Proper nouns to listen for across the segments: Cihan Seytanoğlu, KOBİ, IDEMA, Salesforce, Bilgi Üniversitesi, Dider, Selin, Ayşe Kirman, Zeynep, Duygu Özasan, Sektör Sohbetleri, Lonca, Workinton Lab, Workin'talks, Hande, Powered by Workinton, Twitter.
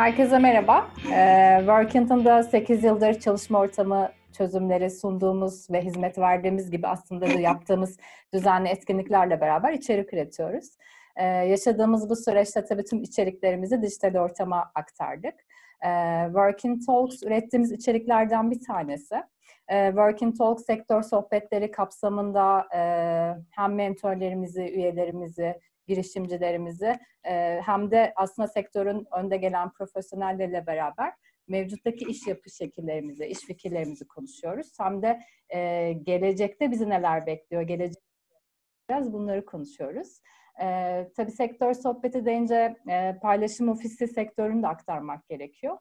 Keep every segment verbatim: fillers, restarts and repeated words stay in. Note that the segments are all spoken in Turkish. Herkese merhaba. Ee, Workinton'da sekiz yıldır çalışma ortamı çözümleri sunduğumuz ve hizmet verdiğimiz gibi aslında da yaptığımız düzenli etkinliklerle beraber içerik üretiyoruz. Ee, yaşadığımız bu süreçte tabii tüm içeriklerimizi dijital ortama aktardık. Ee, Working Talks ürettiğimiz içeriklerden bir tanesi. Ee, Working Talks sektör sohbetleri kapsamında e, hem mentorlarımızı, üyelerimizi, girişimcilerimizi hem de aslında sektörün önde gelen profesyonelleriyle beraber mevcuttaki iş yapış şekillerimizi, iş fikirlerimizi konuşuyoruz. Hem de gelecekte bizi neler bekliyor, gelecekte biraz bunları konuşuyoruz. Tabii sektör sohbeti deyince paylaşım ofisi sektörünü de aktarmak gerekiyor.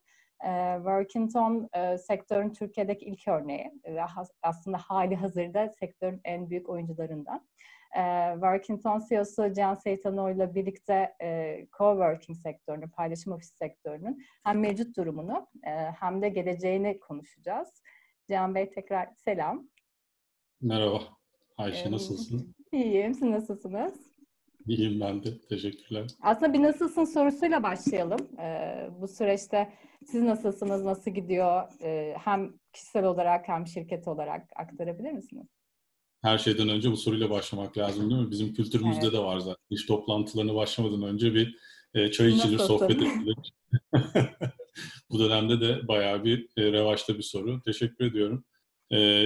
Workinton sektörün Türkiye'deki ilk örneği ve aslında hali hazırda sektörün en büyük oyuncularından. Workinton C E O'su Cihan Seytanoğlu'yla birlikte coworking sektörünü, paylaşım ofisi sektörünün hem mevcut durumunu hem de geleceğini konuşacağız. Cihan Bey tekrar selam. Merhaba Ayşe, nasılsın? İyiyim, siz nasılsınız? İyiyim ben de, teşekkürler. Aslında bir nasılsın sorusuyla başlayalım. Bu süreçte siz nasılsınız, nasıl gidiyor? Hem kişisel olarak hem şirket olarak aktarabilir misiniz? Her şeyden önce bu soruyla başlamak lazım değil mi? Bizim kültürümüzde evet. de var zaten. İş toplantılarına başlamadan önce bir e, çay içilir, nasıl sohbet edilir. Bu dönemde de bayağı bir e, revaçta bir soru. Teşekkür ediyorum. E,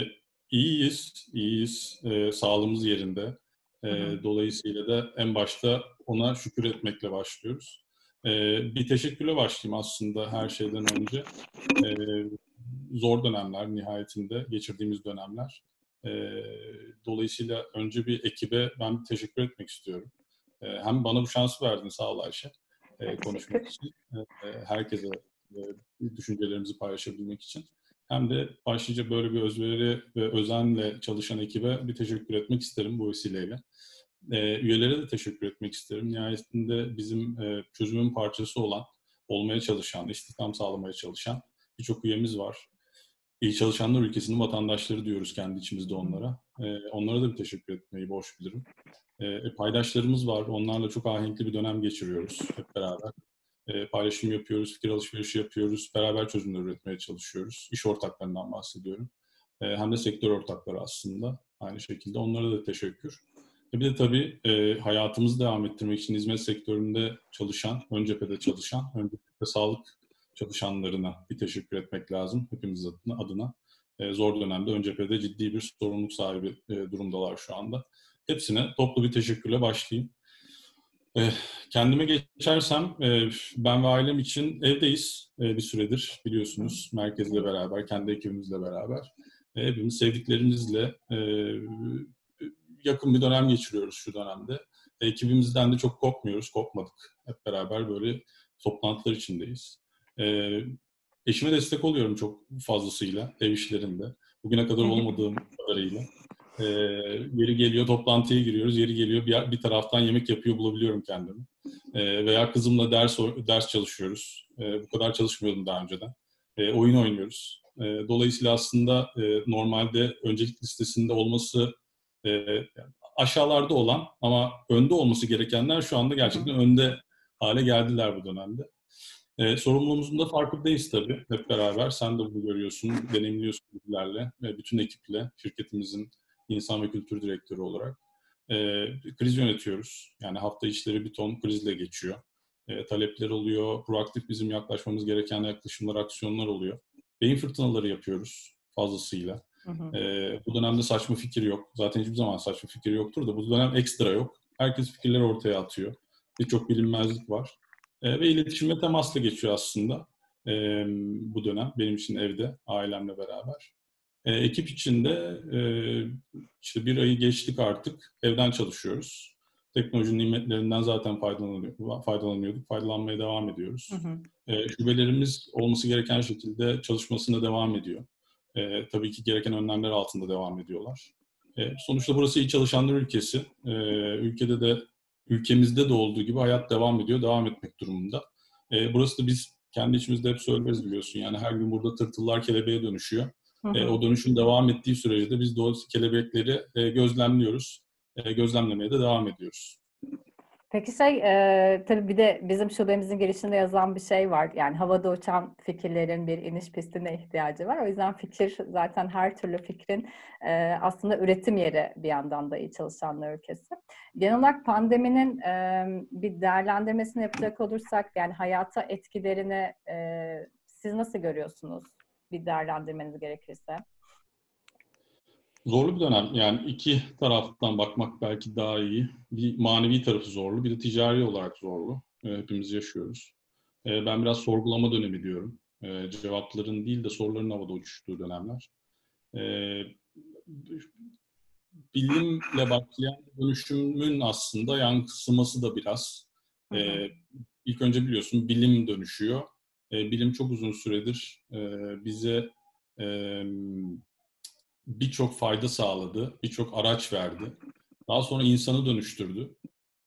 iyiyiz, iyiyiz. E, sağlığımız yerinde. E, dolayısıyla da en başta ona şükür etmekle başlıyoruz. E, bir teşekkürle başlayayım aslında her şeyden önce. E, zor dönemler nihayetinde, geçirdiğimiz dönemler. Dolayısıyla önce bir ekibe ben bir teşekkür etmek istiyorum. Hem bana bu şansı verdin, sağ ol Ayşe, konuşmak için. Herkese düşüncelerimizi paylaşabilmek için. Hem de başlıca böyle bir özveri ve özenle çalışan ekibe bir teşekkür etmek isterim bu vesileyle. Üyelere de teşekkür etmek isterim. Nihayetinde bizim çözümün parçası olan, olmaya çalışan, istihdam sağlamaya çalışan birçok üyemiz var. İyi çalışanlar ülkesinin vatandaşları diyoruz kendi içimizde onlara. Ee, onlara da bir teşekkür etmeyi borç bilirim. Ee, paydaşlarımız var. Onlarla çok ahenkli bir dönem geçiriyoruz hep beraber. Ee, paylaşım yapıyoruz, fikir alışverişi yapıyoruz. Beraber çözümler üretmeye çalışıyoruz. İş ortaklarından bahsediyorum. Ee, hem de sektör ortakları aslında. Aynı şekilde onlara da teşekkür. Ee, bir de tabii e, hayatımızı devam ettirmek için hizmet sektöründe çalışan, ön cephede çalışan, ön cephede sağlık çalışanlarına bir teşekkür etmek lazım hepimiz adına. adına. E, zor dönemde ön cephede ciddi bir sorumluluk sahibi e, durumdalar şu anda. Hepsine toplu bir teşekkürle başlayayım. E, kendime geçersem e, ben ve ailem için evdeyiz e, bir süredir biliyorsunuz. Merkezle beraber, kendi ekibimizle beraber. E, hepimiz sevdiklerimizle e, yakın bir dönem geçiriyoruz şu dönemde. E, ekibimizden de çok kopmuyoruz, kopmadık. Hep beraber böyle toplantılar içindeyiz. Ee, eşime destek oluyorum çok fazlasıyla ev işlerinde. Bugüne kadar olmadığım kadarıyla. Ee, yeri geliyor toplantıya giriyoruz, yeri geliyor bir, bir taraftan yemek yapıyor bulabiliyorum kendimi. Ee, veya kızımla ders ders çalışıyoruz. Ee, bu kadar çalışmıyordum daha önceden. Ee, oyun oynuyoruz. Ee, dolayısıyla aslında e, normalde öncelik listesinde olması e, aşağılarda olan ama önde olması gerekenler şu anda gerçekten önde hale geldiler bu dönemde. Ee, sorumluluğumuzun da farkındayız tabii hep beraber. Sen de bunu görüyorsun, deneyimliyorsun bizlerle ve bütün ekiple, şirketimizin insan ve kültür direktörü olarak. Ee, kriz yönetiyoruz. Yani hafta içleri bir ton krizle geçiyor. Ee, talepler oluyor, proaktif bizim yaklaşmamız gereken yaklaşımlar, aksiyonlar oluyor. Beyin fırtınaları yapıyoruz fazlasıyla. Hı hı. Ee, bu dönemde saçma fikir yok. Zaten hiçbir zaman saçma fikir yoktur da bu dönem ekstra yok. Herkes fikirleri ortaya atıyor. Birçok bilinmezlik var. Ve iletişim ve temasla geçiyor aslında e, bu dönem benim için evde, ailemle beraber. E, ekip içinde e, işte bir ayı geçtik artık, evden çalışıyoruz. Teknolojinin nimetlerinden zaten faydalanıyorduk, faydalanmaya devam ediyoruz. Hı hı. E, şubelerimiz olması gereken şekilde çalışmasına devam ediyor. E, tabii ki gereken önlemler altında devam ediyorlar. E, sonuçta burası iyi çalışanlar ülkesi. E, ülkede de Ülkemizde de olduğu gibi hayat devam ediyor, devam etmek durumunda. E, burası da biz kendi içimizde hep söyleriz biliyorsun. Yani her gün burada tırtıllar kelebeğe dönüşüyor. Hı hı. E, o dönüşün devam ettiği sürece de biz de o kelebekleri e, gözlemliyoruz. E, gözlemlemeye de devam ediyoruz. Peki şey, e, tabii bir de bizim şubemizin girişinde yazan bir şey var. Yani havada uçan fikirlerin bir iniş pistine ihtiyacı var. O yüzden fikir, zaten her türlü fikrin e, aslında üretim yeri bir yandan da iyi çalışanlar ülkesi. Genel olarak pandeminin e, bir değerlendirmesini yapacak olursak, yani hayata etkilerini e, siz nasıl görüyorsunuz? Bir değerlendirmeniz gerekirse. Zorlu bir dönem. Yani iki taraftan bakmak belki daha iyi. Bir manevi tarafı zorlu, bir de ticari olarak zorlu. Hepimiz yaşıyoruz. Ben biraz sorgulama dönemi diyorum. Cevapların değil de soruların havada uçuştuğu dönemler. Bilimle başlayan dönüşümün aslında yansıması da biraz. Hı hı. İlk önce biliyorsun bilim dönüşüyor. Bilim çok uzun süredir bize birçok fayda sağladı, birçok araç verdi. Daha sonra insanı dönüştürdü.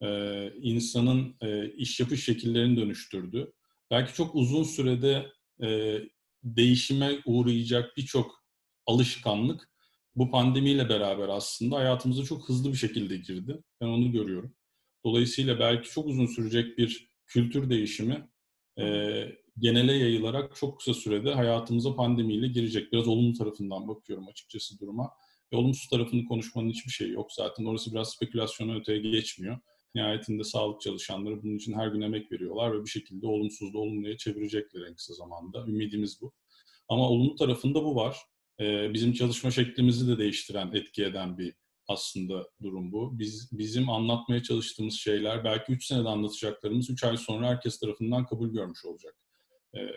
Ee, insanın e, iş yapış şekillerini dönüştürdü. Belki çok uzun sürede e, değişime uğrayacak birçok alışkanlık bu pandemiyle beraber aslında hayatımıza çok hızlı bir şekilde girdi. Ben onu görüyorum. Dolayısıyla belki çok uzun sürecek bir kültür değişimi e, genele yayılarak çok kısa sürede hayatımıza pandemiyle girecek. Biraz olumlu tarafından bakıyorum açıkçası duruma. E, olumsuz tarafını konuşmanın hiçbir şeyi yok zaten. Orası biraz spekülasyona öteye geçmiyor. Nihayetinde sağlık çalışanları bunun için her gün emek veriyorlar ve bir şekilde olumsuzluğu olumluya çevirecekler en kısa zamanda. Ümidimiz bu. Ama olumlu tarafında bu var. E, bizim çalışma şeklimizi de değiştiren, etki eden bir aslında durum bu. Biz, bizim anlatmaya çalıştığımız şeyler belki üç senede anlatacaklarımız üç ay sonra herkes tarafından kabul görmüş olacak. Ee,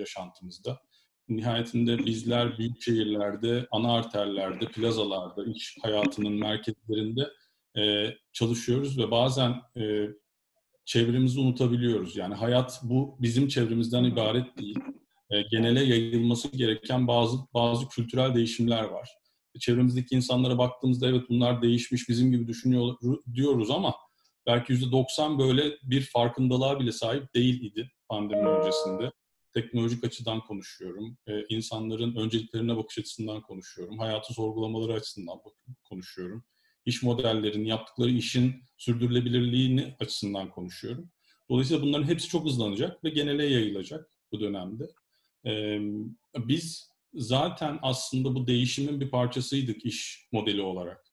yaşantımızda. Nihayetinde bizler büyük şehirlerde, ana arterlerde, plazalarda, iş hayatının merkezlerinde e, çalışıyoruz ve bazen e, çevremizi unutabiliyoruz. Yani hayat bu bizim çevremizden ibaret değil. E, genele yayılması gereken bazı bazı kültürel değişimler var. Çevremizdeki insanlara baktığımızda evet bunlar değişmiş, bizim gibi düşünüyor diyoruz ama belki yüzde doksan böyle bir farkındalığa bile sahip değildi pandemi öncesinde. Teknolojik açıdan konuşuyorum, ee, insanların önceliklerine bakış açısından konuşuyorum, hayatı sorgulamaları açısından konuşuyorum, iş modellerinin, yaptıkları işin sürdürülebilirliğini açısından konuşuyorum. Dolayısıyla bunların hepsi çok hızlanacak ve genele yayılacak bu dönemde. Ee, biz zaten aslında bu değişimin bir parçasıydık iş modeli olarak.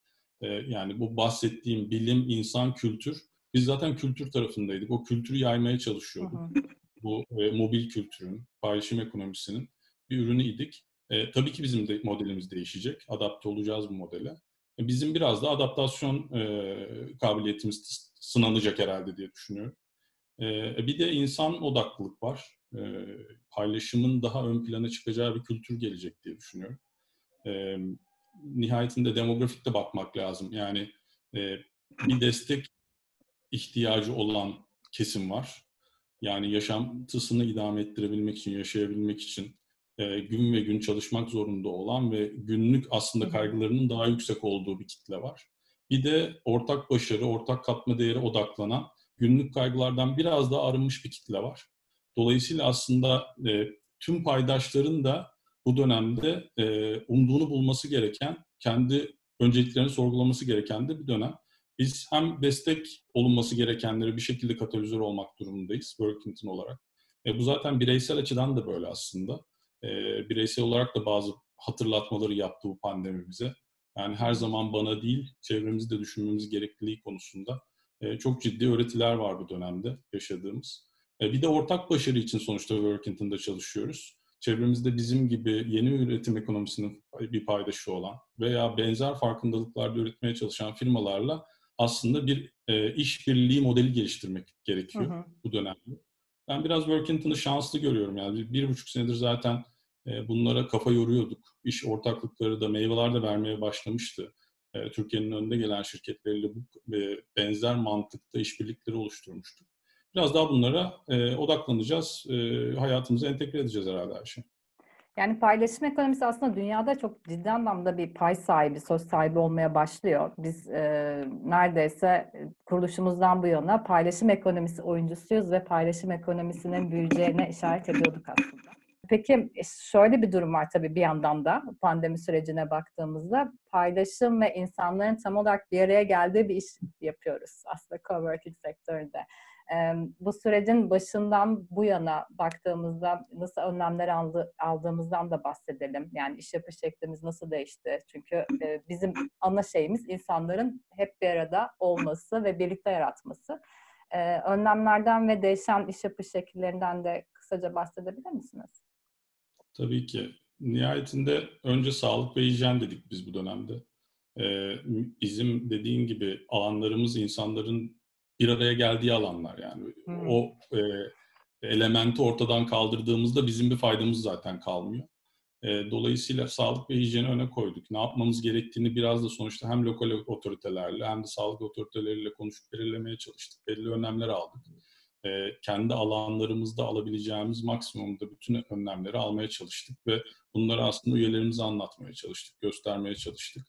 Yani bu bahsettiğim bilim, insan, kültür. Biz zaten kültür tarafındaydık. O kültürü yaymaya çalışıyorduk. Hı hı. Bu e, mobil kültürün, paylaşım ekonomisinin bir ürünüydik. E, tabii ki bizim de modelimiz değişecek. Adapte olacağız bu modele. E, bizim biraz da adaptasyon e, kabiliyetimiz sınanacak herhalde diye düşünüyorum. E, bir de insan odaklılık var. E, paylaşımın daha ön plana çıkacağı bir kültür gelecek diye düşünüyorum. E, Nihayetinde demografikte bakmak lazım. Yani e, bir destek ihtiyacı olan kesim var. Yani yaşantısını idame ettirebilmek için, yaşayabilmek için e, gün ve gün çalışmak zorunda olan ve günlük aslında kaygılarının daha yüksek olduğu bir kitle var. Bir de ortak başarı, ortak katma değeri odaklanan, günlük kaygılardan biraz daha arınmış bir kitle var. Dolayısıyla aslında e, tüm paydaşların da bu dönemde e, umduğunu bulması gereken, kendi önceliklerini sorgulaması gereken de bir dönem. Biz hem destek olunması gerekenlere bir şekilde katalizör olmak durumundayız Workinton olarak. E, bu zaten bireysel açıdan da böyle aslında. E, bireysel olarak da bazı hatırlatmaları yaptı bu pandemi bize. Yani her zaman bana değil, çevremizi de düşünmemiz gerekliliği konusunda e, çok ciddi öğretiler var bu dönemde yaşadığımız. E, bir de ortak başarı için sonuçta Workinton'da çalışıyoruz. Çevremizde bizim gibi yeni üretim ekonomisinin bir paydaşı olan veya benzer farkındalıklarda üretmeye çalışan firmalarla aslında bir e, işbirliği modeli geliştirmek gerekiyor, hı hı, bu dönemde. Ben biraz Workinton'ı şanslı görüyorum. Yani bir, bir buçuk senedir zaten e, bunlara kafa yoruyorduk. İş ortaklıkları da, meyveler de vermeye başlamıştı. E, Türkiye'nin önde gelen şirketleriyle bu, e, benzer mantıkta işbirlikleri oluşturmuştuk. Biraz daha bunlara e, odaklanacağız, e, hayatımıza entegre edeceğiz herhalde her şey. Yani paylaşım ekonomisi aslında dünyada çok ciddi anlamda bir pay sahibi, söz sahibi olmaya başlıyor. Biz e, neredeyse kuruluşumuzdan bu yana paylaşım ekonomisi oyuncusuyuz ve paylaşım ekonomisinin büyüyeceğine işaret ediyorduk aslında. Peki şöyle bir durum var tabii bir yandan da pandemi sürecine baktığımızda paylaşım ve insanların tam olarak bir araya geldiği bir iş yapıyoruz aslında coworking sektöründe. Bu sürecin başından bu yana baktığımızda nasıl önlemler aldığımızdan da bahsedelim. Yani iş yapış şeklimiz nasıl değişti? Çünkü bizim ana şeyimiz insanların hep bir arada olması ve birlikte yaratması. Önlemlerden ve değişen iş yapış şekillerinden de kısaca bahsedebilir misiniz? Tabii ki. Nihayetinde önce sağlık ve hijyen dedik biz bu dönemde. Bizim dediğin gibi alanlarımız insanların bir araya geldiği alanlar yani. Hmm. O e, elementi ortadan kaldırdığımızda bizim bir faydamız zaten kalmıyor. E, dolayısıyla sağlık ve hijyeni öne koyduk. Ne yapmamız gerektiğini biraz da sonuçta hem lokal otoritelerle hem de sağlık otoriteleriyle konuşup belirlemeye çalıştık. Belirli önlemler aldık. E, kendi alanlarımızda alabileceğimiz maksimumda bütün önlemleri almaya çalıştık ve bunları aslında üyelerimize anlatmaya çalıştık, göstermeye çalıştık.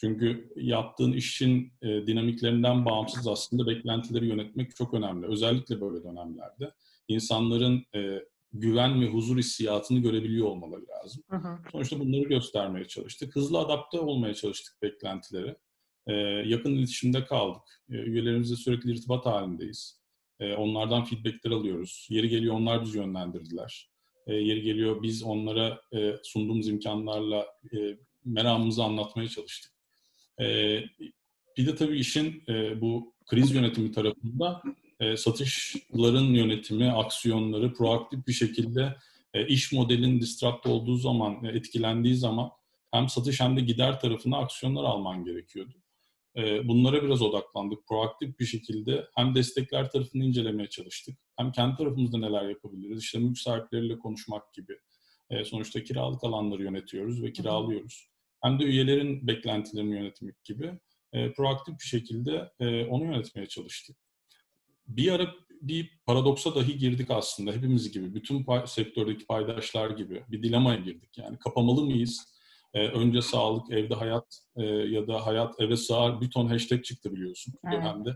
Çünkü yaptığın işin dinamiklerinden bağımsız aslında beklentileri yönetmek çok önemli. Özellikle böyle dönemlerde insanların güven ve huzur hissiyatını görebiliyor olmaları lazım. Hı hı. Sonuçta bunları göstermeye çalıştık. Hızlı adapte olmaya çalıştık beklentilere. Yakın iletişimde kaldık. Üyelerimizle sürekli irtibat halindeyiz. Onlardan feedbackler alıyoruz. Yeri geliyor onlar bizi yönlendirdiler. Yeri geliyor biz onlara sunduğumuz imkanlarla meramımızı anlatmaya çalıştık. Ee, bir de tabii işin e, bu kriz yönetimi tarafında e, satışların yönetimi, aksiyonları proaktif bir şekilde e, iş modelinin disrupt olduğu zaman, e, etkilendiği zaman hem satış hem de gider tarafına aksiyonlar alman gerekiyordu. E, bunlara biraz odaklandık. Proaktif bir şekilde hem destekler tarafını incelemeye çalıştık, hem kendi tarafımızda neler yapabiliriz, işte mülk sahipleriyle konuşmak gibi. E, sonuçta kiralık alanları yönetiyoruz ve kiralıyoruz. Hem de üyelerin beklentilerini yönetmek gibi e, proaktif bir şekilde e, onu yönetmeye çalıştık. Bir ara bir paradoksa dahi girdik aslında hepimiz gibi. Bütün pay, sektördeki paydaşlar gibi bir dilemaya girdik. Yani kapamalı mıyız? E, önce sağlık, evde hayat e, ya da hayat eve sığar bir ton hashtag çıktı biliyorsun bu evet. dönemde.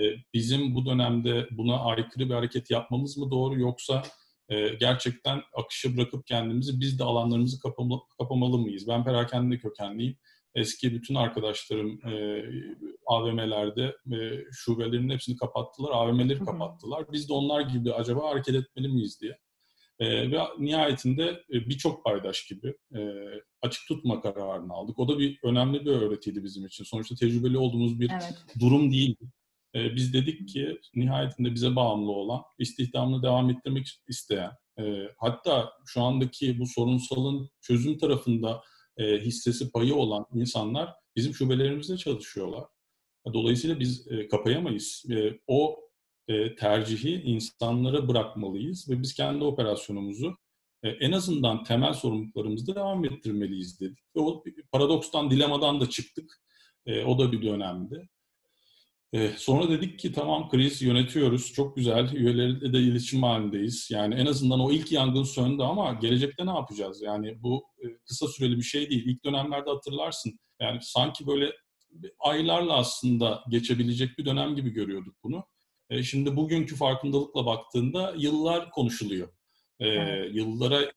E, bizim bu dönemde buna aykırı bir hareket yapmamız mı doğru yoksa Ee, gerçekten akışı bırakıp kendimizi biz de alanlarımızı kapama, kapamalı mıyız? Ben perakende kökenliyim. Eski bütün arkadaşlarım e, A V M'lerde e, şubelerinin hepsini kapattılar, A V M'leri kapattılar. Biz de onlar gibi acaba hareket etmeli miyiz diye. E, ve nihayetinde birçok paydaş gibi e, açık tutma kararını aldık. O da bir önemli bir öğretiydi bizim için. Sonuçta tecrübeli olduğumuz bir evet. durum değildi. Biz dedik ki nihayetinde bize bağımlı olan, istihdamını devam ettirmek isteyen, e, hatta şu andaki bu sorunsalın çözüm tarafında e, hissesi payı olan insanlar bizim şubelerimizde çalışıyorlar. Dolayısıyla biz e, kapayamayız. E, o e, tercihi insanlara bırakmalıyız ve biz kendi operasyonumuzu e, en azından temel sorumluluklarımızda devam ettirmeliyiz dedik. Ve o paradokstan, dilemadan da çıktık. E, o da bir dönemdi. Sonra dedik ki tamam kriz yönetiyoruz, çok güzel, üyelerle de iletişim halindeyiz. Yani en azından o ilk yangın söndü ama gelecekte ne yapacağız? Yani bu kısa süreli bir şey değil. İlk dönemlerde hatırlarsın. Yani sanki böyle aylarla aslında geçebilecek bir dönem gibi görüyorduk bunu. Şimdi bugünkü farkındalıkla baktığında yıllar konuşuluyor. Evet. Yıllara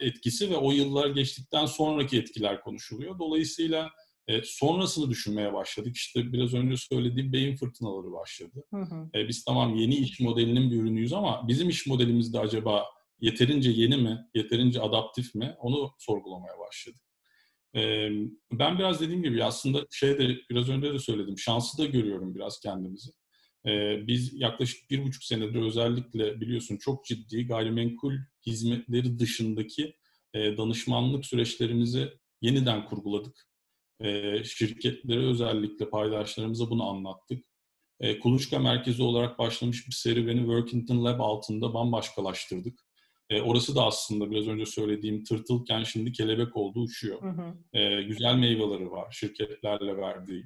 etkisi ve o yıllar geçtikten sonraki etkiler konuşuluyor. Dolayısıyla E, sonrasını düşünmeye başladık. İşte biraz önce söylediğim beyin fırtınaları başladı. Hı hı. E, biz tamam yeni iş modelinin bir ürünüyüz ama bizim iş modelimiz de acaba yeterince yeni mi, yeterince adaptif mi onu sorgulamaya başladık. E, ben biraz dediğim gibi aslında şey de biraz önce de söyledim. Şansı da görüyorum biraz kendimizi. E, biz yaklaşık bir buçuk senedir özellikle biliyorsun çok ciddi gayrimenkul hizmetleri dışındaki e, danışmanlık süreçlerimizi yeniden kurguladık. E, şirketlere özellikle paydaşlarımıza bunu anlattık. E, Kuluçka merkezi olarak başlamış bir serüveni Workinton Lab altında bambaşkalaştırdık. E, orası da aslında biraz önce söylediğim tırtılken şimdi kelebek oldu, uçuyor. Hı hı. E, güzel meyveleri var şirketlerle verdiği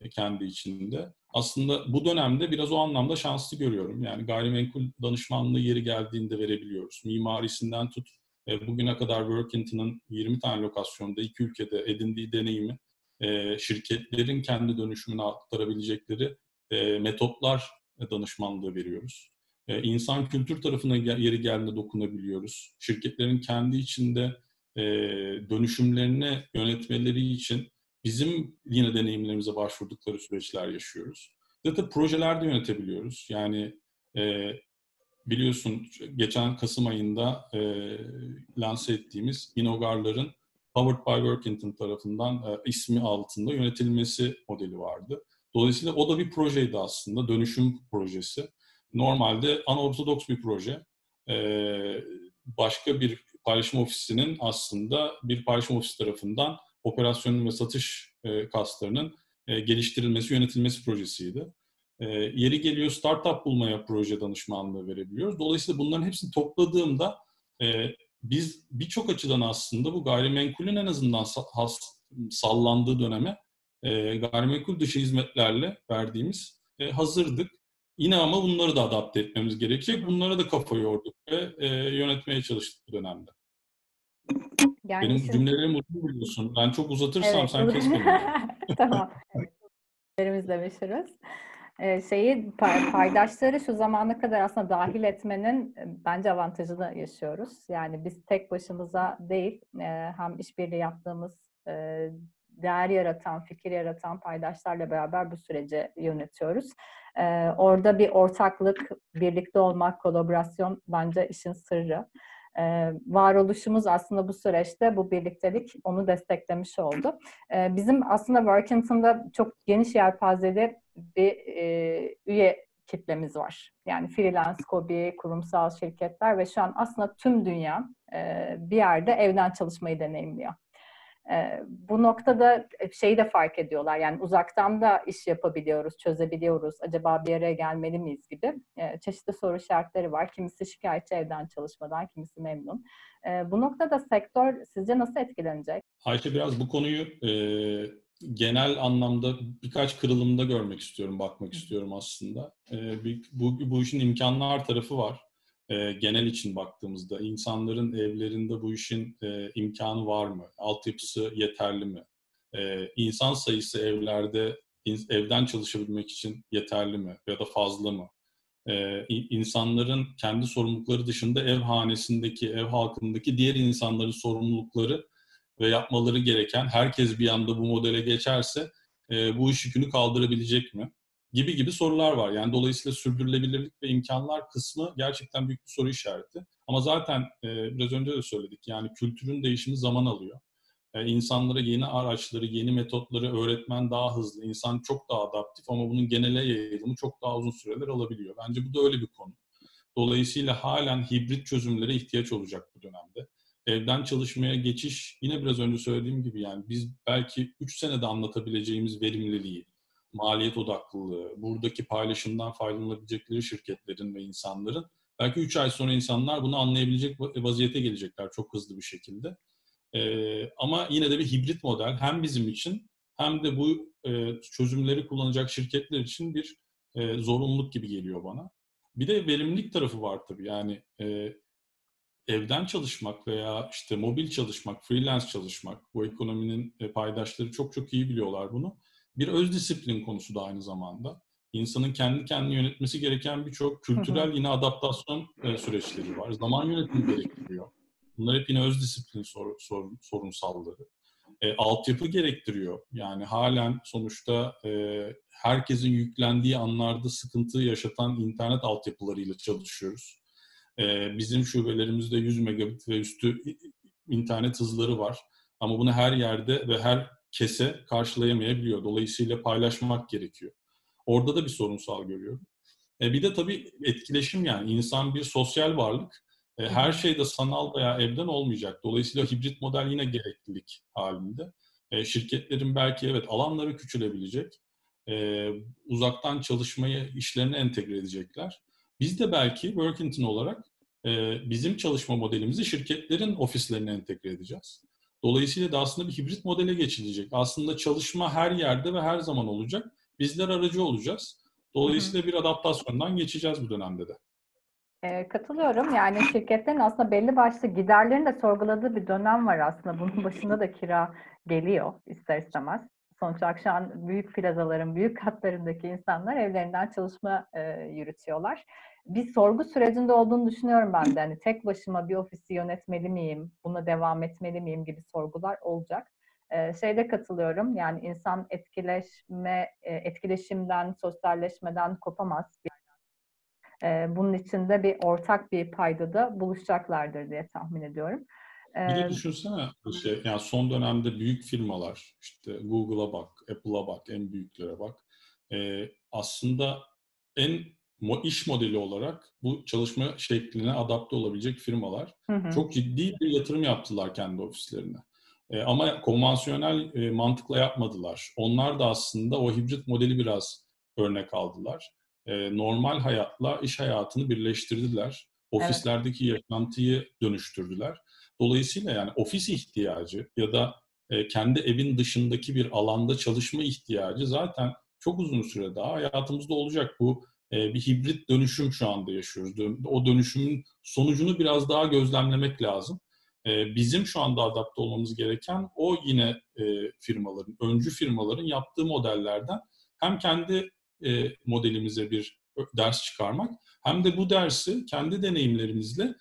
e, kendi içinde. Aslında bu dönemde biraz o anlamda şanslı görüyorum. Yani gayrimenkul danışmanlığı yeri geldiğinde verebiliyoruz. Mimarisinden tut. E, bugüne kadar Workinton'ın yirmi tane lokasyonda iki ülkede edindiği deneyimi E, şirketlerin kendi dönüşümüne aktarabilecekleri e, metotlar e, danışmanlığı veriyoruz. e, insan kültür tarafına gel- yeri geldiğinde dokunabiliyoruz. Şirketlerin kendi içinde e, dönüşümlerini yönetmeleri için bizim yine deneyimlerimize başvurdukları süreçler yaşıyoruz. Zaten projelerde yönetebiliyoruz. Yani e, biliyorsun geçen Kasım ayında e, lanse ettiğimiz Inogar'ların Powered by Workinton tarafından e, ismi altında yönetilmesi modeli vardı. Dolayısıyla o da bir projeydi aslında, dönüşüm projesi. Normalde anortodoks bir proje. E, başka bir paylaşım ofisinin aslında bir paylaşım ofisi tarafından operasyonun ve satış e, kaslarının e, geliştirilmesi, yönetilmesi projesiydi. E, yeri geliyor startup bulmaya proje danışmanlığı verebiliyoruz. Dolayısıyla bunların hepsini topladığımda e, biz birçok açıdan aslında bu gayrimenkulün en azından has, sallandığı döneme e, gayrimenkul dışı hizmetlerle verdiğimiz e, hazırdık. Yine ama bunları da adapte etmemiz gerekecek. Bunlara da kafa yorduk ve e, yönetmeye çalıştık bu dönemde. Yani benim siz... cümlelerimi uzun biliyorsun. Ben çok uzatırsam evet, sen kes beni. Tamam. Cümlelerimizle meşhuruz. Ee, şeyi, paydaşları şu zamana kadar aslında dahil etmenin bence avantajını yaşıyoruz. Yani biz tek başımıza değil, e, hem işbirliği yaptığımız, e, değer yaratan, fikir yaratan paydaşlarla beraber bu süreci yönetiyoruz. E, orada bir ortaklık, birlikte olmak, kolaborasyon bence işin sırrı. Ee, varoluşumuz aslında bu süreçte bu birliktelik onu desteklemiş oldu. Ee, bizim aslında Workinton'da çok geniş yelpazede bir e, üye kitlemiz var. Yani freelance, KOBİ, kurumsal şirketler ve şu an aslında tüm dünya e, bir yerde evden çalışmayı deneyimliyor. E, bu noktada şeyi de fark ediyorlar. Yani uzaktan da iş yapabiliyoruz, çözebiliyoruz. Acaba bir yere gelmeli miyiz gibi e, çeşitli soru işaretleri var. Kimisi şikayetçi evden çalışmadan, kimisi memnun. E, bu noktada sektör sizce nasıl etkilenecek? Ayşe, biraz bu konuyu e, genel anlamda birkaç kırılımda görmek istiyorum, bakmak istiyorum aslında. E, bu, bu işin imkanlar tarafı var. Genel için baktığımızda insanların evlerinde bu işin e, imkanı var mı? Altyapısı yeterli mi? E, insan sayısı evlerde in, evden çalışabilmek için yeterli mi? Ya da fazla mı? E, insanların kendi sorumlulukları dışında ev hanesindeki, ev halkındaki diğer insanların sorumlulukları ve yapmaları gereken herkes bir anda bu modele geçerse e, bu iş yükünü kaldırabilecek mi? Gibi gibi sorular var. Yani dolayısıyla sürdürülebilirlik ve imkanlar kısmı gerçekten büyük bir soru işareti. Ama zaten e, biraz önce de söyledik. Yani kültürün değişimi zaman alıyor. E, insanlara yeni araçları, yeni metotları öğretmen daha hızlı. İnsan çok daha adaptif ama bunun genele yayılımı çok daha uzun süreler alabiliyor. Bence bu da öyle bir konu. Dolayısıyla halen hibrit çözümlere ihtiyaç olacak bu dönemde. Evden çalışmaya geçiş yine biraz önce söylediğim gibi yani biz belki üç senede anlatabileceğimiz verimliliği, maliyet odaklılığı, buradaki paylaşımdan faydalanabilecekleri şirketlerin ve insanların belki üç ay sonra insanlar bunu anlayabilecek vaziyete gelecekler çok hızlı bir şekilde. Ee, ama yine de bir hibrit model hem bizim için hem de bu e, çözümleri kullanacak şirketler için bir e, zorunluluk gibi geliyor bana. Bir de verimlilik tarafı var tabii. Yani e, evden çalışmak veya işte mobil çalışmak, freelance çalışmak, bu ekonominin paydaşları çok çok iyi biliyorlar bunu. Bir öz disiplin konusu da aynı zamanda. İnsanın kendi kendini yönetmesi gereken birçok kültürel yine adaptasyon süreçleri var. Zaman yönetimi gerektiriyor. Bunlar hep yine öz disiplin sor, sor, sorunsalları. E, altyapı gerektiriyor. Yani halen sonuçta e, herkesin yüklendiği anlarda sıkıntı yaşatan internet altyapılarıyla çalışıyoruz. E, bizim şubelerimizde yüz megabit ve üstü internet hızları var. Ama bunu her yerde ve her kese karşılayamayabiliyor. Dolayısıyla paylaşmak gerekiyor. Orada da bir sorunsal görüyorum. E bir de tabii etkileşim yani. İnsan bir sosyal varlık. E her şey de sanal veya evden olmayacak. Dolayısıyla hibrit model yine gereklilik halinde. E şirketlerin belki evet alanları küçülebilecek. E uzaktan çalışmayı işlerine entegre edecekler. Biz de belki Workinton olarak e bizim çalışma modelimizi şirketlerin ofislerine entegre edeceğiz. Dolayısıyla da aslında bir hibrit modele geçilecek. Aslında çalışma her yerde ve her zaman olacak. Bizler aracı olacağız. Dolayısıyla bir adaptasyondan geçeceğiz bu dönemde de. E, katılıyorum. Yani şirketlerin aslında belli başlı giderlerini de sorguladığı bir dönem var aslında. Bunun başında da kira geliyor ister istemez. Sonuç olarak şu an büyük plazaların, büyük katlarındaki insanlar evlerinden çalışma e, yürütüyorlar. bir sorgu sürecinde olduğunu düşünüyorum ben de. Hani tek başıma bir ofisi yönetmeli miyim? Buna devam etmeli miyim gibi sorgular olacak. Ee, şeyde katılıyorum. Yani insan etkileşme, etkileşimden, sosyalleşmeden kopamaz. Ee, bunun için de bir ortak bir paydada buluşacaklardır diye tahmin ediyorum. Ee, bir de düşünsene şey, yani son dönemde büyük firmalar, işte Google'a bak, Apple'a bak, en büyüklere bak. Ee, aslında en iş modeli olarak bu çalışma şekline adapte olabilecek firmalar hı hı. çok ciddi bir yatırım yaptılar kendi ofislerine. E, ama konvansiyonel e, mantıkla yapmadılar. Onlar da aslında o hibrit modeli biraz örnek aldılar. E, normal hayatla iş hayatını birleştirdiler. Ofislerdeki evet. yaşantıyı dönüştürdüler. Dolayısıyla yani ofis ihtiyacı ya da e, kendi evin dışındaki bir alanda çalışma ihtiyacı zaten çok uzun süre daha hayatımızda olacak. Bu bir hibrit dönüşüm şu anda yaşıyoruz. O dönüşümün sonucunu biraz daha gözlemlemek lazım. Bizim şu anda adapte olmamız gereken o yine firmaların, öncü firmaların yaptığı modellerden hem kendi modelimize bir ders çıkarmak hem de bu dersi kendi deneyimlerimizle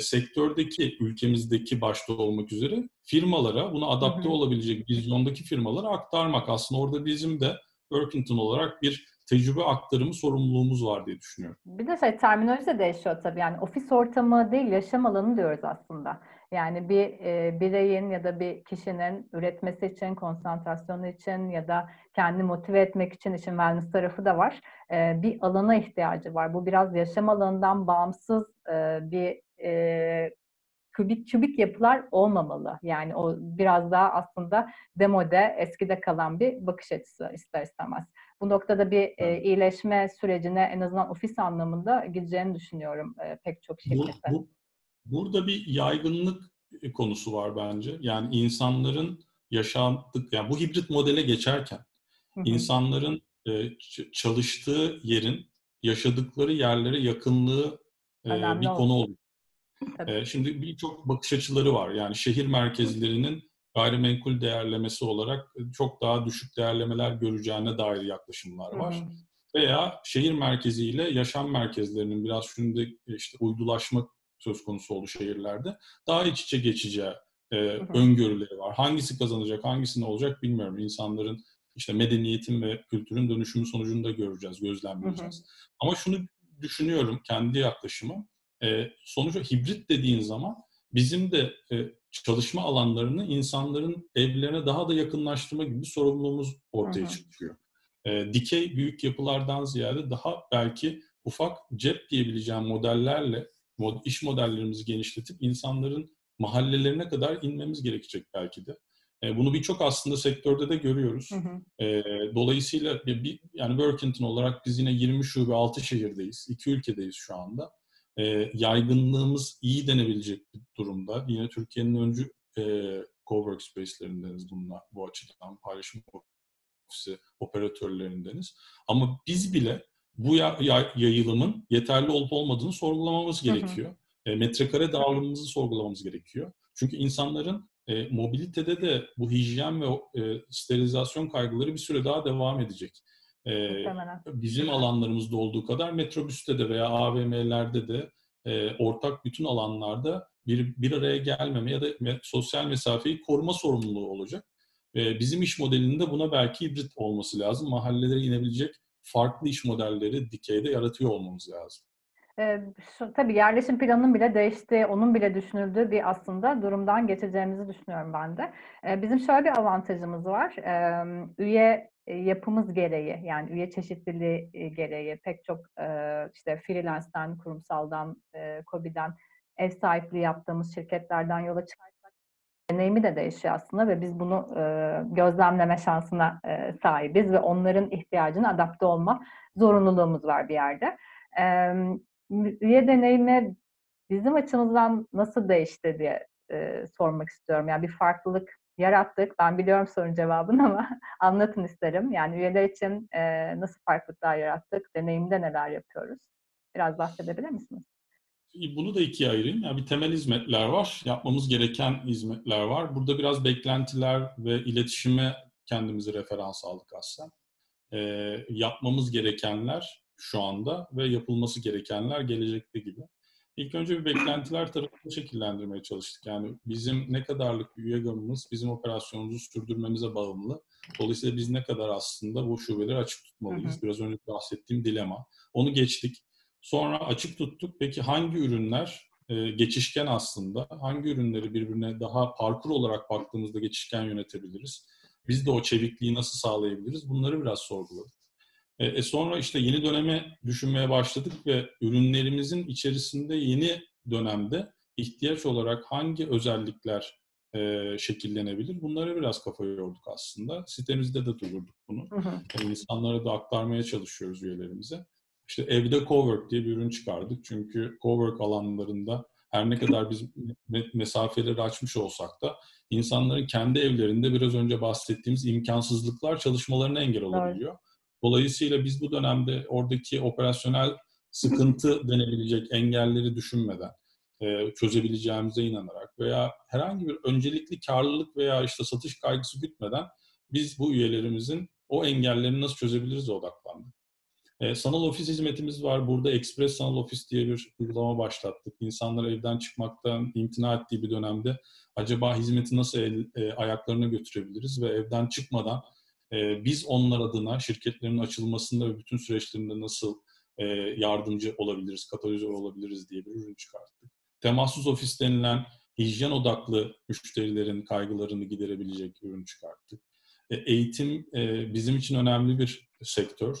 sektördeki, ülkemizdeki başta olmak üzere firmalara, buna adapte hı hı. olabilecek vizyondaki firmalara aktarmak. Aslında orada bizim de Workinton olarak bir tecrübe aktarımı sorumluluğumuz var diye düşünüyorum. Bir de şey, terminoloji de değişiyor tabii. Yani ofis ortamı değil, yaşam alanı diyoruz aslında. Yani bir e, bireyin ya da bir kişinin üretmesi için, konsantrasyonu için ya da kendini motive etmek için işin wellness tarafı da var. E, bir alana ihtiyacı var. Bu biraz yaşam alanından bağımsız e, bir e, kübik kübik yapılar olmamalı. Yani o biraz daha aslında demode, eskide kalan bir bakış açısı ister istemez. Bu noktada bir e, iyileşme sürecine en azından ofis anlamında gideceğini düşünüyorum e, pek çok şirkette. Bu, bu, burada bir yaygınlık konusu var bence. Yani insanların yaşandık, yani bu hibrit modele geçerken Hı-hı. insanların e, çalıştığı yerin yaşadıkları yerlere yakınlığı e, bir konu oldu. E, şimdi birçok bakış açıları var. Yani şehir merkezlerinin gayrimenkul değerlemesi olarak çok daha düşük değerlemeler göreceğine dair yaklaşımlar var. Hı hı. Veya şehir merkeziyle yaşam merkezlerinin biraz şimdi işte uydulaşma söz konusu oldu şehirlerde. Daha iç içe geçeceği e, hı hı. öngörüleri var. Hangisi kazanacak, hangisi ne olacak bilmiyorum. İnsanların işte medeniyetin ve kültürün dönüşümü sonucunda göreceğiz, gözlemleyeceğiz. Hı hı. Ama şunu düşünüyorum kendi yaklaşımım. E, sonuçta hibrit dediğin zaman bizim de e, çalışma alanlarını insanların evlerine daha da yakınlaştırma gibi bir sorumluluğumuz ortaya Hı-hı. çıkıyor. E, dikey büyük yapılardan ziyade daha belki ufak cep diyebileceğim modellerle mod, iş modellerimizi genişletip insanların mahallelerine kadar inmemiz gerekecek belki de. E, bunu birçok aslında sektörde de görüyoruz. E, dolayısıyla bir, yani Workinton olarak biz yine yirmi şube altı şehirdeyiz. iki ülkedeyiz şu anda. E, yaygınlığımız iyi denebilecek bir durumda. Yine Türkiye'nin öncü e, cowork space'lerindeniz bununla, bu açıdan paylaşım ofisi operatörlerindeniz. Ama biz bile bu ya, ya, yayılımın yeterli olup olmadığını sorgulamamız gerekiyor. Hı hı. E, metrekare davranımımızı sorgulamamız gerekiyor. Çünkü insanların e, mobilitede de bu hijyen ve e, sterilizasyon kaygıları bir süre daha devam edecek. Ee, bizim alanlarımızda olduğu kadar metrobüste de veya A V M'lerde de e, ortak bütün alanlarda bir, bir araya gelmeme ya da me- sosyal mesafeyi koruma sorumluluğu olacak. E, bizim iş modelinde buna belki hibrit olması lazım. Mahallelere inebilecek farklı iş modelleri dikeyde yaratıyor olmamız lazım. E, şu, tabii yerleşim planının bile değiştiği, onun bile düşünüldüğü bir aslında durumdan geçeceğimizi düşünüyorum ben de. E, bizim şöyle bir avantajımız var. E, üye yapımız gereği, yani üye çeşitliliği gereği pek çok işte freelance'den, kurumsaldan, KOBİ'den ev sahipliği yaptığımız şirketlerden yola çıkarsak deneyimi de değişiyor aslında ve biz bunu gözlemleme şansına sahibiz ve onların ihtiyacına adapte olma zorunluluğumuz var bir yerde. Üye deneyimi bizim açımızdan nasıl değişti diye sormak istiyorum. Yani bir farklılık yarattık. Ben biliyorum sorun cevabını ama anlatın isterim. Yani üyeler için e, nasıl farklılıklar yarattık? Deneyimde neler yapıyoruz? Biraz bahsedebilir misiniz? Bunu da ikiye ayırayım. Yani bir temel hizmetler var. Yapmamız gereken hizmetler var. Burada biraz beklentiler ve iletişime kendimizi referans aldık aslında. E, yapmamız gerekenler şu anda ve yapılması gerekenler gelecekte gibi. İlk önce bir beklentiler tarafını şekillendirmeye çalıştık. Yani bizim ne kadarlık bir üye gamımız bizim operasyonumuzu sürdürmemize bağımlı. Dolayısıyla biz ne kadar aslında bu şubeleri açık tutmalıyız. Hı hı. Biraz önce bahsettiğim dilema. Onu geçtik. Sonra açık tuttuk. Peki hangi ürünler e, geçişken aslında? Hangi ürünleri birbirine daha parkur olarak baktığımızda geçişken yönetebiliriz? Biz de o çevikliği nasıl sağlayabiliriz? Bunları biraz sorguladık. E, e sonra işte yeni döneme düşünmeye başladık ve ürünlerimizin içerisinde yeni dönemde ihtiyaç olarak hangi özellikler e, şekillenebilir? Bunlara biraz kafayı yorduk aslında. Sitemizde de durdurduk bunu. Hı hı. Yani insanlara da aktarmaya çalışıyoruz üyelerimize. İşte evde cowork diye bir ürün çıkardık. Çünkü cowork alanlarında her ne kadar biz mesafeleri açmış olsak da insanların kendi evlerinde biraz önce bahsettiğimiz imkansızlıklar çalışmalarına engel olabiliyor. Evet. Dolayısıyla biz bu dönemde oradaki operasyonel sıkıntı denebilecek engelleri düşünmeden e, çözebileceğimize inanarak veya herhangi bir öncelikli karlılık veya işte satış kaygısı gütmeden biz bu üyelerimizin o engellerini nasıl çözebiliriz odaklandık. E, sanal ofis hizmetimiz var. Burada Express Sanal Ofis diye bir uygulama başlattık. İnsanlar evden çıkmaktan imtina ettiği bir dönemde acaba hizmeti nasıl el, e, ayaklarına götürebiliriz ve evden çıkmadan Ee, biz onlar adına şirketlerin açılmasında ve bütün süreçlerinde nasıl e, yardımcı olabiliriz, katalizör olabiliriz diye bir ürün çıkarttık. Temassız ofis denilen hijyen odaklı müşterilerin kaygılarını giderebilecek ürün çıkarttık. E, eğitim e, bizim için önemli bir sektör.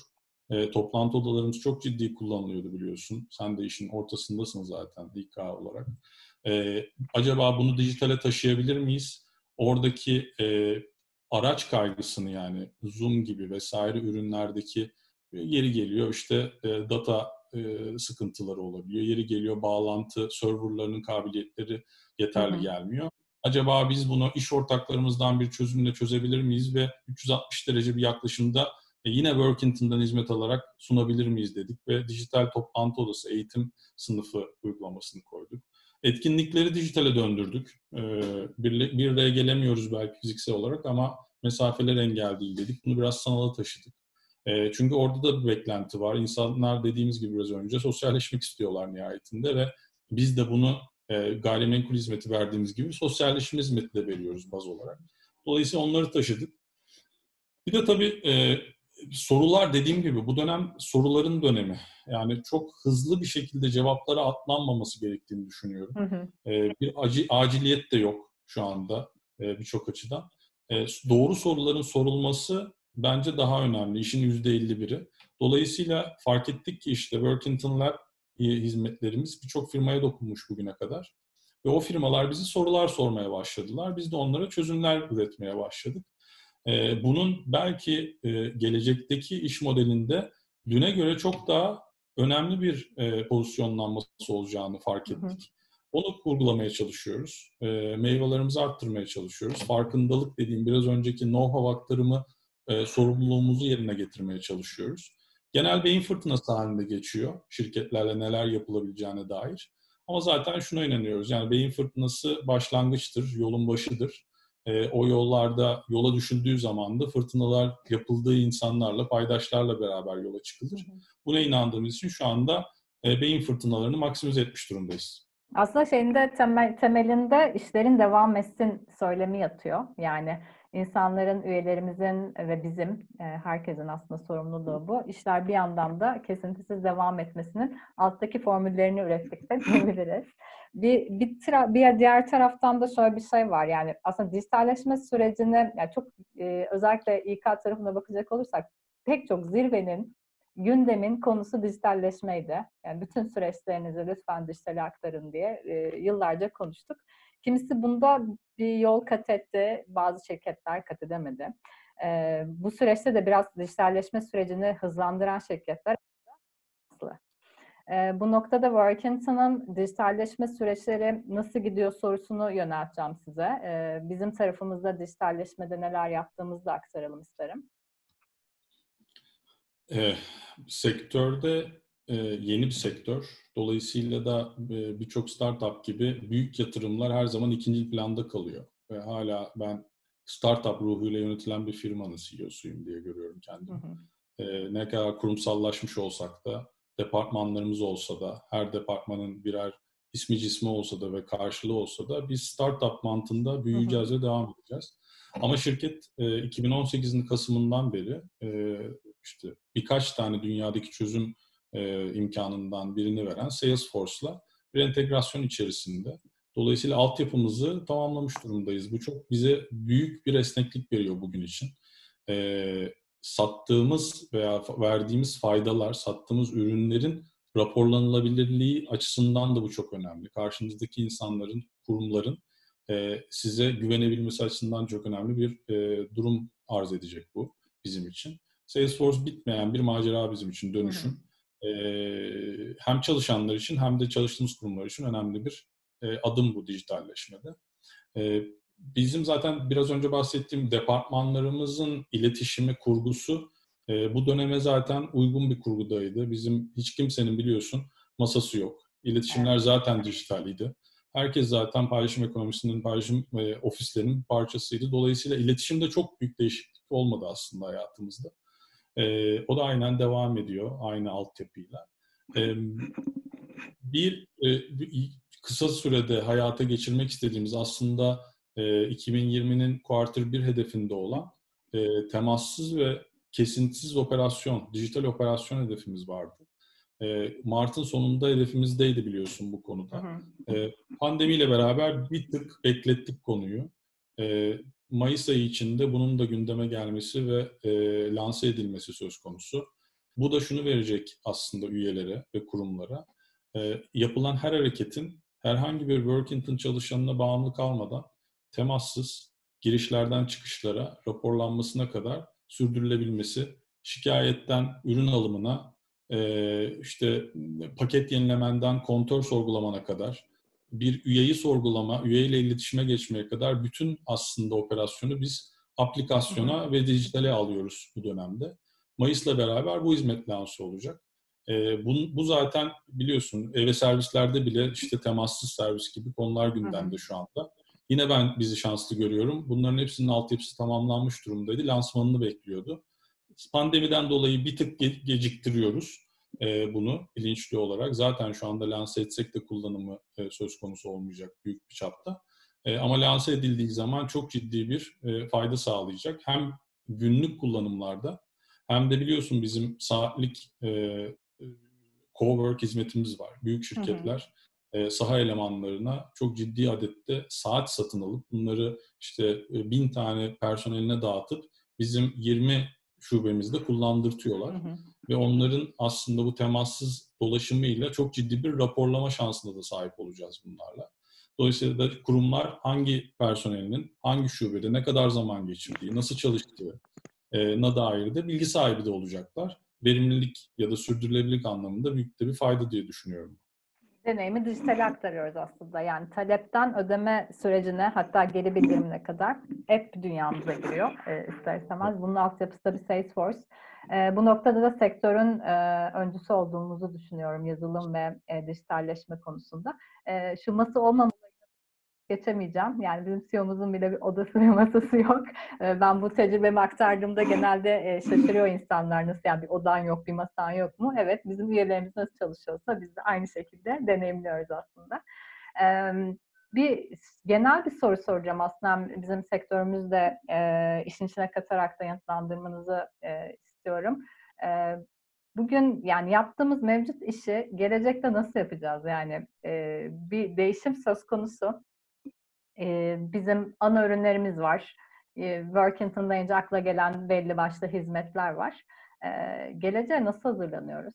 E, toplantı odalarımız çok ciddi kullanılıyordu biliyorsun. Sen de işin ortasındasın zaten İK olarak. E, acaba bunu dijitale taşıyabilir miyiz? Oradaki e, araç kaygısını yani Zoom gibi vesaire ürünlerdeki yeri geliyor işte e, data e, sıkıntıları olabiliyor. Yeri geliyor bağlantı, serverlarının kabiliyetleri yeterli Hı-hı. gelmiyor. Acaba biz bunu iş ortaklarımızdan bir çözümle çözebilir miyiz ve üç yüz altmış derece bir yaklaşımda e, yine Workinton'dan hizmet alarak sunabilir miyiz dedik ve dijital toplantı odası eğitim sınıfı uygulamasını koyduk. Etkinlikleri dijitale döndürdük. Bir, bir araya gelemiyoruz belki fiziksel olarak ama mesafeler engel değil dedik. Bunu biraz sanala taşıdık. Çünkü orada da bir beklenti var. İnsanlar dediğimiz gibi biraz önce sosyalleşmek istiyorlar nihayetinde ve biz de bunu gayrimenkul hizmeti verdiğimiz gibi sosyalleşme hizmeti de veriyoruz baz olarak. Dolayısıyla onları taşıdık. Bir de tabii sorular dediğim gibi bu dönem soruların dönemi. Yani çok hızlı bir şekilde cevaplara atlanmaması gerektiğini düşünüyorum. Hı hı. Ee, bir acil, aciliyet de yok şu anda e, birçok açıdan. E, doğru soruların sorulması bence daha önemli. İşin yüzde elli biri. Dolayısıyla fark ettik ki işte Workinton Lab hizmetlerimiz birçok firmaya dokunmuş bugüne kadar. Ve o firmalar bizi sorular sormaya başladılar. Biz de onlara çözümler üretmeye başladık. Bunun belki gelecekteki iş modelinde düne göre çok daha önemli bir pozisyonlanması olacağını fark ettik. Hı hı. Onu kurgulamaya çalışıyoruz. Meyvelerimizi arttırmaya çalışıyoruz. Farkındalık dediğim biraz önceki know-how aktarımı sorumluluğumuzu yerine getirmeye çalışıyoruz. Genel beyin fırtınası halinde geçiyor. Şirketlerle neler yapılabileceğine dair. Ama zaten şuna inanıyoruz. Yani beyin fırtınası başlangıçtır, yolun başıdır. O yollarda yola düşündüğü zaman da fırtınalar yapıldığı insanlarla, paydaşlarla beraber yola çıkılır. Buna inandığımız için şu anda beyin fırtınalarını maksimize etmiş durumdayız. Aslında şeyin de temel, temelinde işlerin devam etsin söylemi yatıyor. Yani insanların, üyelerimizin ve bizim, herkesin aslında sorumluluğu bu. İşler bir yandan da kesintisiz devam etmesinin alttaki formüllerini ürettik de diyebiliriz. Bir, bir, tra- bir diğer taraftan da şöyle bir şey var. Yani aslında dijitalleşme sürecini yani çok e, özellikle İK tarafına bakacak olursak pek çok zirvenin, gündemin konusu dijitalleşmeydi. Yani bütün süreçlerinizi lütfen dijitale aktarın diye e, yıllarca konuştuk. Kimisi bunda bir yol kat etti, bazı şirketler kat edemedi. E, bu süreçte de biraz dijitalleşme sürecini hızlandıran şirketler aslında. E, bu noktada Workinton'ın dijitalleşme süreçleri nasıl gidiyor sorusunu yönelteceğim size. E, bizim tarafımızda dijitalleşmede neler yaptığımızı da aktaralım isterim. E, sektörde e, yeni bir sektör. Dolayısıyla da e, birçok startup gibi büyük yatırımlar her zaman ikinci planda kalıyor. Ve hala ben startup ruhuyla yönetilen bir firmanın C E O'suyum diye görüyorum kendimi. Hı hı. e, ne kadar kurumsallaşmış olsak da, departmanlarımız olsa da, her departmanın birer ismi cismi olsa da ve karşılığı olsa da biz startup mantığında büyüyeceğiz ve devam edeceğiz. Ama şirket e, iki bin on sekiz'in Kasım'ından beri e, işte birkaç tane dünyadaki çözüm e, imkanından birini veren Salesforce'la bir entegrasyon içerisinde. Dolayısıyla altyapımızı tamamlamış durumdayız. Bu çok bize büyük bir esneklik veriyor bugün için. E, sattığımız veya verdiğimiz faydalar, sattığımız ürünlerin raporlanılabilirliği açısından da bu çok önemli. Karşınızdaki insanların, kurumların e, size güvenebilmesi açısından çok önemli bir e, durum arz edecek bu bizim için. Salesforce bitmeyen bir macera bizim için, dönüşüm. E, hem çalışanlar için hem de çalıştığımız kurumlar için önemli bir e, adım bu dijitalleşmede. E, bizim zaten biraz önce bahsettiğim departmanlarımızın iletişimi, kurgusu E, bu döneme zaten uygun bir kurgudaydı. Bizim hiç kimsenin biliyorsun masası yok. İletişimler evet. zaten dijitaliydi. Herkes zaten paylaşım ekonomisinin, paylaşım e, ofislerinin parçasıydı. Dolayısıyla iletişimde çok büyük değişiklik olmadı aslında hayatımızda. E, o da aynen devam ediyor. Aynı altyapıyla. E, bir e, kısa sürede hayata geçirmek istediğimiz aslında e, iki bin yirmi'nin quarter bir hedefinde olan e, temassız ve kesintisiz operasyon, dijital operasyon hedefimiz vardı. E, Mart'ın sonunda hedefimizdeydi biliyorsun bu konuda. E, pandemiyle beraber bir tık beklettik konuyu. E, Mayıs ayı içinde bunun da gündeme gelmesi ve e, lanse edilmesi söz konusu. Bu da şunu verecek aslında üyelere ve kurumlara. E, yapılan her hareketin herhangi bir Workinton çalışanına bağımlı kalmadan temassız girişlerden çıkışlara, raporlanmasına kadar sürdürülebilmesi, şikayetten ürün alımına, işte paket yenilemenden kontör sorgulamana kadar, bir üyeyi sorgulama, üyeyle iletişime geçmeye kadar bütün aslında operasyonu biz aplikasyona hı hı. ve dijitale alıyoruz bu dönemde. Mayıs'la beraber bu hizmet lansı olacak. Bu zaten biliyorsun eve servislerde bile işte temassız servis gibi konular gündemde hı hı. şu anda. Yine ben bizi şanslı görüyorum. Bunların hepsinin altyapısı tamamlanmış durumdaydı. Lansmanını bekliyordu. Pandemiden dolayı bir tık ge- geciktiriyoruz e, bunu bilinçli olarak. Zaten şu anda lanse etsek de kullanımı e, söz konusu olmayacak büyük bir çapta. E, ama lanse edildiği zaman çok ciddi bir e, fayda sağlayacak. Hem günlük kullanımlarda hem de biliyorsun bizim saatlik e, co-work hizmetimiz var. Büyük şirketler. Hı hı. saha elemanlarına çok ciddi adette saat satın alıp bunları işte bin tane personeline dağıtıp bizim yirmi şubemizde kullandırtıyorlar. Hı hı. Ve onların aslında bu temassız dolaşımıyla çok ciddi bir raporlama şansına da sahip olacağız bunlarla. Dolayısıyla da kurumlar hangi personelinin hangi şubede ne kadar zaman geçirdiği, nasıl çalıştığına dair de bilgi sahibi de olacaklar. Verimlilik ya da sürdürülebilirlik anlamında büyük de bir fayda diye düşünüyorum. Deneyimi dijitale aktarıyoruz aslında. Yani talepten ödeme sürecine hatta geri bildirimine kadar app dünyamıza giriyor e, ister istemez. Bunun altyapısı da bir Salesforce. E, bu noktada da sektörün e, öncüsü olduğumuzu düşünüyorum yazılım ve e, dijitalleşme konusunda. E, şu masa olmamalı geçemeyeceğim. Yani bizim C E O'muzun bile bir odası ve masası yok. Ben bu tecrübemi aktardığımda genelde şaşırıyor insanlar. Nasıl yani bir odan yok, bir masan yok mu? Evet, bizim üyelerimiz nasıl çalışıyorsa biz de aynı şekilde deneyimliyoruz aslında. Bir genel bir soru soracağım aslında. Bizim sektörümüzde işin içine katarak da yanıtlandırmanızı istiyorum. Bugün yani yaptığımız mevcut işi gelecekte nasıl yapacağız? Yani bir değişim söz konusu. Bizim ana ürünlerimiz var. Workinton deyince akla gelen belli başlı hizmetler var. Geleceğe nasıl hazırlanıyoruz?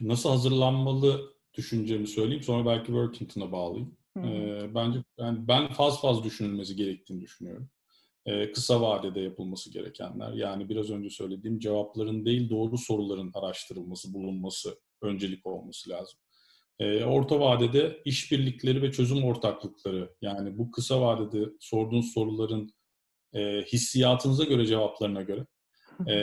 Nasıl hazırlanmalı düşüncemi söyleyeyim. Sonra belki Workinton'a bağlayayım. Hmm. Bence yani ben faz faz düşünülmesi gerektiğini düşünüyorum. Kısa vadede yapılması gerekenler. Yani biraz önce söylediğim cevapların değil doğru soruların araştırılması, bulunması öncelik olması lazım. Orta vadede işbirlikleri ve çözüm ortaklıkları, yani bu kısa vadede sorduğunuz soruların hissiyatınıza göre, cevaplarına göre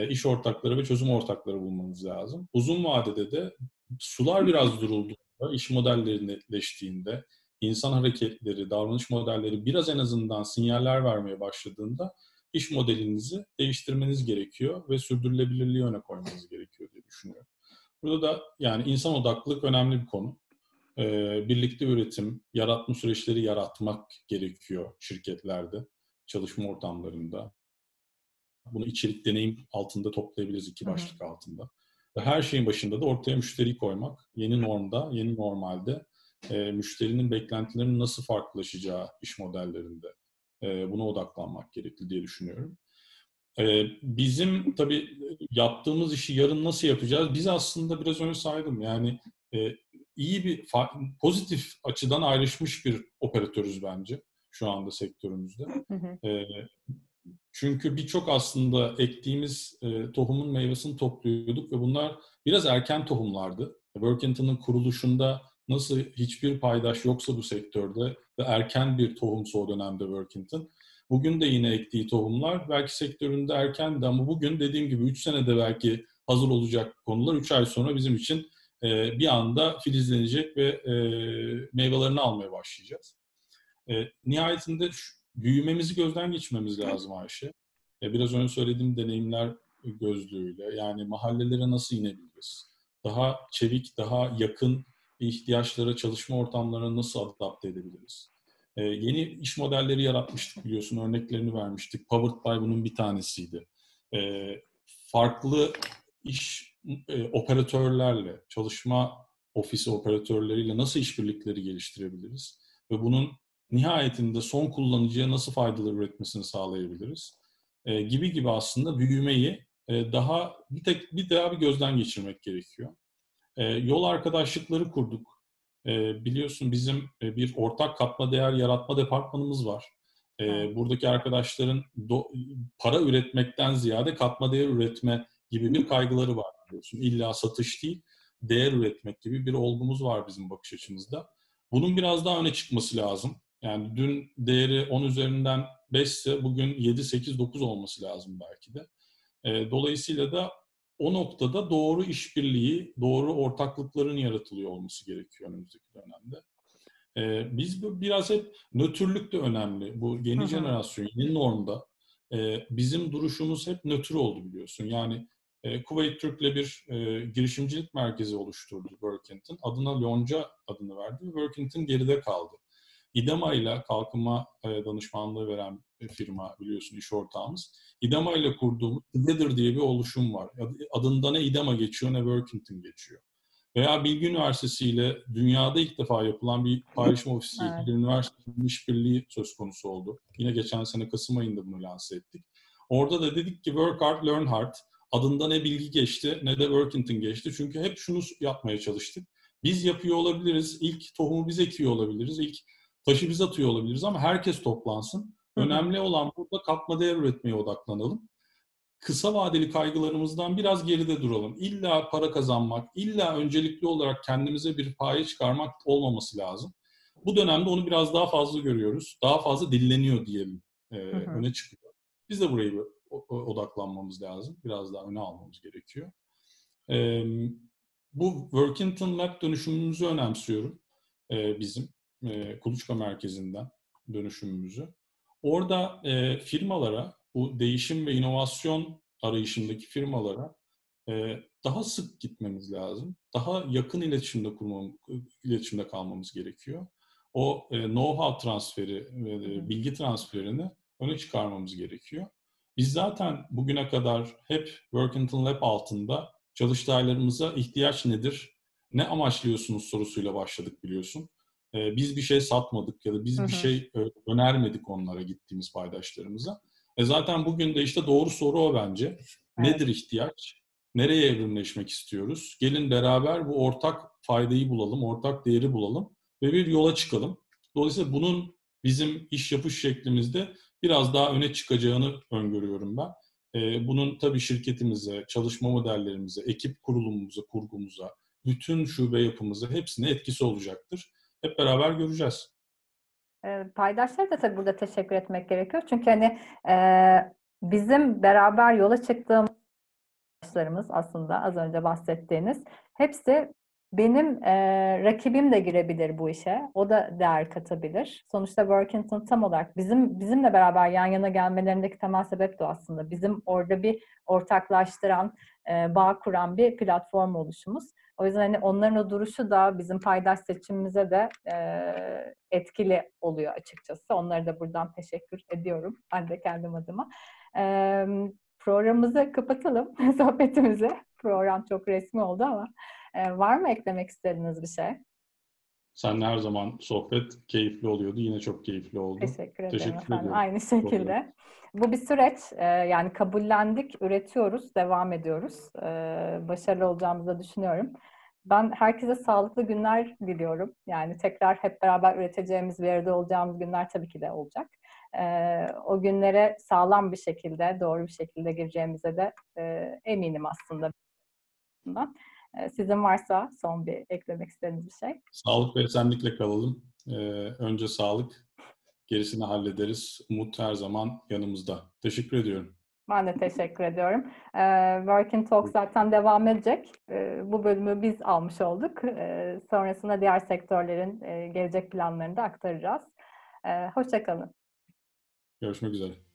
iş ortakları ve çözüm ortakları bulmanız lazım. Uzun vadede de sular biraz durulduğunda, iş modelleri netleştiğinde, insan hareketleri, davranış modelleri biraz en azından sinyaller vermeye başladığında iş modelinizi değiştirmeniz gerekiyor ve sürdürülebilirliği öne koymanız gerekiyor diye düşünüyorum. Burada da yani insan odaklılık önemli bir konu. Ee, birlikte üretim, yaratma süreçleri yaratmak gerekiyor şirketlerde, çalışma ortamlarında. Bunu içerik deneyim altında toplayabiliriz, iki başlık Hı-hı. altında. Ve her şeyin başında da ortaya müşteriyi koymak, yeni normda, yeni normalde e, müşterinin beklentilerinin nasıl farklılaşacağı iş modellerinde e, buna odaklanmak gerekli diye düşünüyorum. E, bizim tabii yaptığımız işi yarın nasıl yapacağız? Biz aslında biraz önce saydım yani e, iyi bir, pozitif açıdan ayrışmış bir operatörüz bence şu anda sektörümüzde. Hı-hı. E, Çünkü birçok aslında ektiğimiz e, tohumun meyvesini topluyorduk ve bunlar biraz erken tohumlardı. Workinton'ın kuruluşunda nasıl hiçbir paydaş yoksa bu sektörde ve erken bir tohumsa o dönemde Workinton. Bugün de yine ektiği tohumlar belki sektöründe erkendi ama bugün dediğim gibi üç senede belki hazır olacak konular üç ay sonra bizim için e, bir anda filizlenecek ve e, meyvelerini almaya başlayacağız. E, nihayetinde şu, büyümemizi gözden geçirmemiz lazım Ayşe. Biraz önce söylediğim deneyimler gözlüğüyle. Yani mahallelere nasıl inebiliriz? Daha çevik, daha yakın ihtiyaçlara, çalışma ortamlarına nasıl adapte edebiliriz? Yeni iş modelleri yaratmıştık biliyorsun. Örneklerini vermiştik. Powered by bunun bir tanesiydi. Farklı iş operatörlerle, çalışma ofisi operatörleriyle nasıl işbirlikleri geliştirebiliriz? Ve bunun nihayetinde son kullanıcıya nasıl faydalar üretmesini sağlayabiliriz ee, gibi gibi aslında büyümeyi e, daha bir tek bir daha bir gözden geçirmek gerekiyor. E, yol arkadaşlıkları kurduk. E, biliyorsun bizim e, bir ortak katma değer yaratma departmanımız var. E, buradaki arkadaşların do, para üretmekten ziyade katma değer üretme gibi bir kaygıları var biliyorsun. İlla satış değil, değer üretmek gibi bir olgumuz var bizim bakış açımızda. Bunun biraz daha öne çıkması lazım. Yani dün değeri on üzerinden beş ise bugün yedi, sekiz, dokuz olması lazım belki de. E, dolayısıyla da o noktada doğru işbirliği, doğru ortaklıkların yaratılıyor olması gerekiyor önümüzdeki dönemde. E, biz biraz hep nötrlük de önemli. Bu yeni Aha. jenerasyon, yeni normda e, bizim duruşumuz hep nötr oldu biliyorsun. Yani e, Kuveyt Türk'le bir e, girişimcilik merkezi oluşturdu Workinton. Adına Lonca adını verdi. Workinton geride kaldı. IDEMA ile kalkınma danışmanlığı veren firma biliyorsun iş ortağımız. IDEMA ile kurduğumuz Dider diye bir oluşum var. Adında ne IDEMA geçiyor ne Workinton geçiyor. Veya Bilgi Üniversitesi ile dünyada ilk defa yapılan bir paylaşım ofisi, evet. Bilgi Üniversitesi'nin işbirliği söz konusu oldu. Yine geçen sene Kasım ayında bunu lanse ettik. Orada da dedik ki work hard, learn hard. Adında ne bilgi geçti ne de Workinton geçti. Çünkü hep şunu yapmaya çalıştık. Biz yapıyor olabiliriz, ilk tohumu biz ekiyor olabiliriz, ilk taşı biz atıyor olabiliriz ama herkes toplansın. Hı-hı. Önemli olan burada katma değer üretmeye odaklanalım. Kısa vadeli kaygılarımızdan biraz geride duralım. İlla para kazanmak, illa öncelikli olarak kendimize bir paya çıkarmak olmaması lazım. Bu dönemde onu biraz daha fazla görüyoruz. Daha fazla dilleniyor diyelim. Ee, öne çıkıyor. Biz de burayı odaklanmamız lazım. Biraz daha öne almamız gerekiyor. Ee, bu Workinton Lab dönüşümümüzü önemsiyorum ee, bizim. Kuluçka merkezinden dönüşümümüzü. Orada e, firmalara, bu değişim ve inovasyon arayışındaki firmalara e, daha sık gitmemiz lazım. Daha yakın iletişimde kurmam, iletişimde kalmamız gerekiyor. O e, know-how transferi, e, bilgi transferini öne çıkarmamız gerekiyor. Biz zaten bugüne kadar hep Workinton Lab altında çalıştaylarımıza ihtiyaç nedir, ne amaçlıyorsunuz sorusuyla başladık biliyorsun. Biz bir şey satmadık ya da biz Hı-hı. bir şey önermedik onlara gittiğimiz paydaşlarımıza. E zaten bugün de işte doğru soru o bence. Evet. Nedir ihtiyaç? Nereye evrimleşmek istiyoruz? Gelin beraber bu ortak faydayı bulalım, ortak değeri bulalım ve bir yola çıkalım. Dolayısıyla bunun bizim iş yapış şeklimizde biraz daha öne çıkacağını öngörüyorum ben. E, bunun tabii şirketimize, çalışma modellerimize, ekip kurulumumuza, kurgumuza, bütün şube yapımıza hepsine etkisi olacaktır. Hep beraber göreceğiz. E, paydaşlara da tabii burada teşekkür etmek gerekiyor. Çünkü hani e, bizim beraber yola çıktığımız paydaşlarımız aslında az önce bahsettiğiniz hepsi Benim e, rakibim de girebilir bu işe. O da değer katabilir. Sonuçta Workinton tam olarak bizim bizimle beraber yan yana gelmelerindeki temel sebep de aslında. Bizim orada bir ortaklaştıran, e, bağ kuran bir platform oluşumuz. O yüzden hani onların o duruşu da bizim paydaş seçimimize de e, etkili oluyor açıkçası. Onlara da buradan teşekkür ediyorum. Ben de kendim adıma. E, programımızı kapatalım. Sohbetimizi. Program çok resmi oldu ama. Ee, var mı eklemek istediğiniz bir şey? Seninle her zaman sohbet keyifli oluyordu. Yine çok keyifli oldu. Teşekkür ederim Teşekkür efendim. Ediyorum. Aynı şekilde. Bu bir süreç. Ee, yani kabullendik, üretiyoruz, devam ediyoruz. Ee, başarılı olacağımızı düşünüyorum. Ben herkese sağlıklı günler diliyorum. Yani tekrar hep beraber üreteceğimiz, bir arada olacağımız günler tabii ki de olacak. Ee, o günlere sağlam bir şekilde, doğru bir şekilde gireceğimize de e, eminim aslında. Bundan. Sizin varsa son bir eklemek istediğiniz bir şey. Sağlık ve esenlikle kalalım. Ee, önce sağlık, gerisini hallederiz. Umut her zaman yanımızda. Teşekkür ediyorum. Ben de teşekkür ediyorum. Ee, Working Talk zaten devam edecek. Ee, bu bölümü biz almış olduk. Ee, sonrasında diğer sektörlerin e, gelecek planlarını da aktaracağız. Ee, hoşça kalın. Görüşmek üzere.